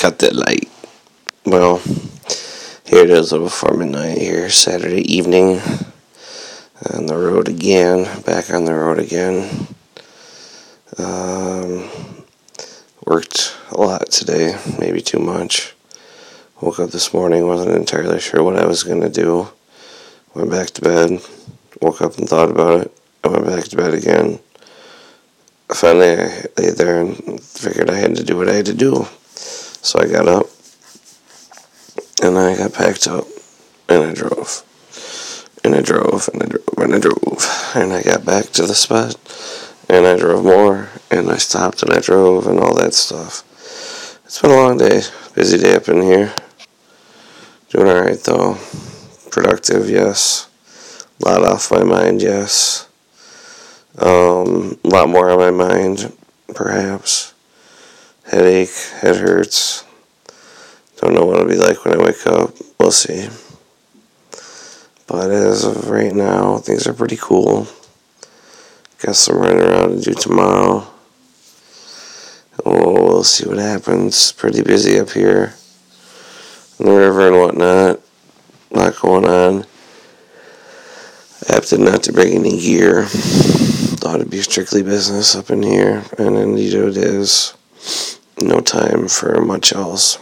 cut that light. Well, here it is, Level 4 Midnight here, Saturday evening. On the road again, back on the road again. Worked a lot today, maybe too much. Woke up this morning, wasn't entirely sure what I was going to do. Went back to bed, woke up and thought about it. I went back to bed again. Finally, I lay there and figured I had to do what I had to do. So I got up, and I got packed up, and I drove. And I drove, and I drove, and I drove. And I got back to the spot, and I drove more, and I stopped, and I drove, and all that stuff. It's been a long day. Busy day up in here. Doing alright, though. Productive, yes. A lot off my mind, yes. A lot more on my mind, perhaps. Headache, head hurts. Don't know what it'll be like when I wake up. We'll see. But as of right now, things are pretty cool. Got some running around to do tomorrow. Oh, we'll see what happens. Pretty busy up here. On the river and whatnot. A lot going on. I opted not to bring any gear. Thought it'd be strictly business up in here. And indeed it is. No time for much else.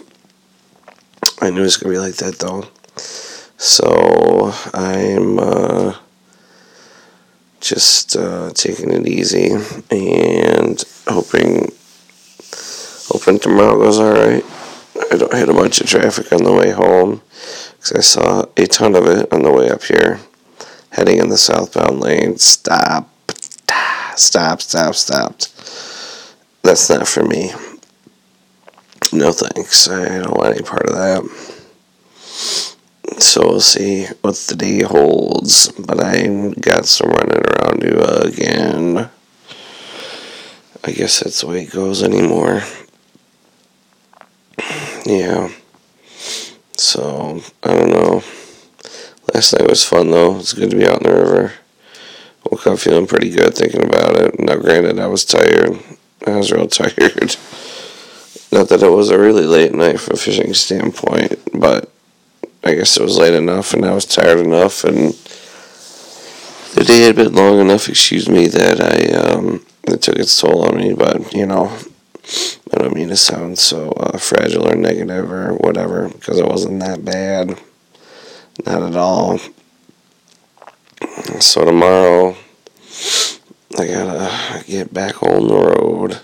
I knew it was going to be like that, though. So I'm just taking it easy and hoping tomorrow goes all right. I don't hit a bunch of traffic on the way home because I saw a ton of it on the way up here, heading in the southbound lane. Stopped. That's not for me. No thanks. I don't want any part of that. So we'll see what the day holds. But I got some running around to again. I guess that's the way it goes anymore. Yeah. So, I don't know. Last night was fun, though. It's good to be out in the river. Woke up feeling pretty good thinking about it. Now, granted, I was tired. I was real tired. Not that it was a really late night from a fishing standpoint, but I guess it was late enough, and I was tired enough, and the day had been long enough, that it took its toll on me, but, you know, I don't mean to sound so fragile or negative or whatever, because it wasn't that bad. Not at all. So tomorrow, I gotta get back on the road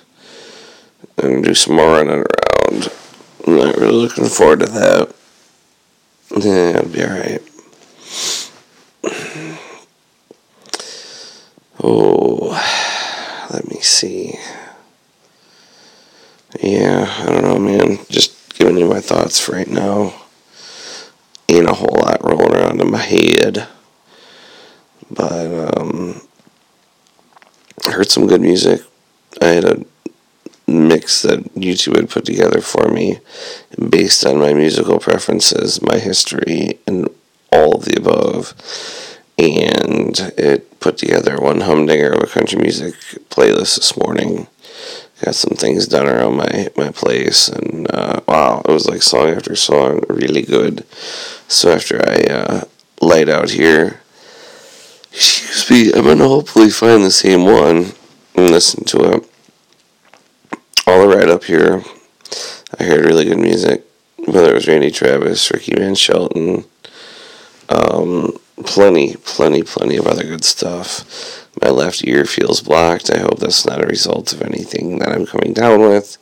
and do some more running around. I'm not really looking forward to that. Yeah, it'll be alright. Oh, let me see. Yeah, I don't know, man. Just giving you my thoughts for right now. Ain't a whole lot rolling around in my head. But, I heard some good music. I had a mix that YouTube had put together for me based on my musical preferences, my history, and all of the above. And it put together one humdinger of a country music playlist this morning. Got some things done around my place, and wow, it was like song after song, really good. So after I light out here, excuse me, I'm going to hopefully find the same one and listen to it. All the ride up here, I heard really good music, whether it was Randy Travis, Ricky Van Shelton, plenty of other good stuff. My left ear feels blocked. I hope that's not a result of anything that I'm coming down with.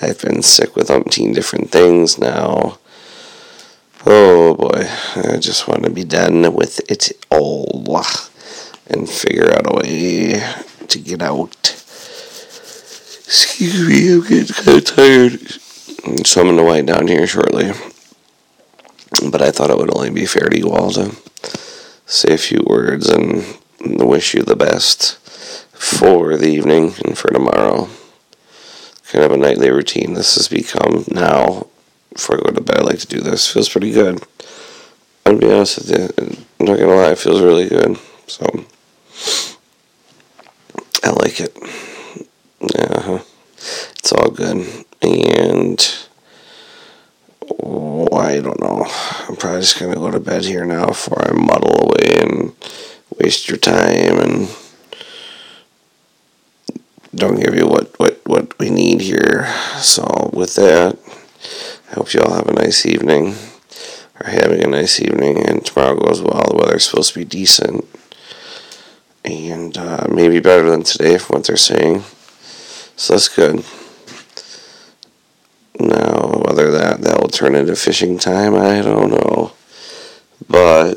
I've been sick with umpteen different things now. Oh boy, I just want to be done with it all and figure out a way to get out. Excuse me, I'm getting kind of tired. So I'm going to wind down here shortly. But I thought it would only be fair to you all to say a few words and wish you the best for the evening and for tomorrow. Kind of a nightly routine this has become now. Before I go to bed, I like to do this. Feels pretty good. I'm going to be honest with you. I'm not going to lie, it feels really good. So, I like it. It's all good, and I don't know. I'm probably just going to go to bed here now before I muddle away and waste your time and don't give you what we need here. So with that, I hope you all have a nice evening, or having a nice evening, and tomorrow goes well. The weather's supposed to be decent, and maybe better than today from what they're saying, so that's good. Now, whether that will turn into fishing time, I don't know, but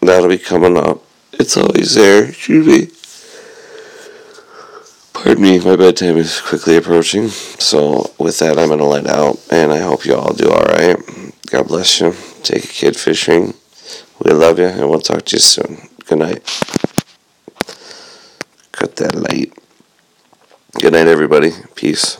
that'll be coming up. It's always there, should be. Pardon me, my bedtime is quickly approaching. So with that, I'm going to let out, and I hope you all do all right. God bless you. Take a kid fishing. We love you, and we'll talk to you soon. Good night. Cut that light. Good night, everybody. Peace.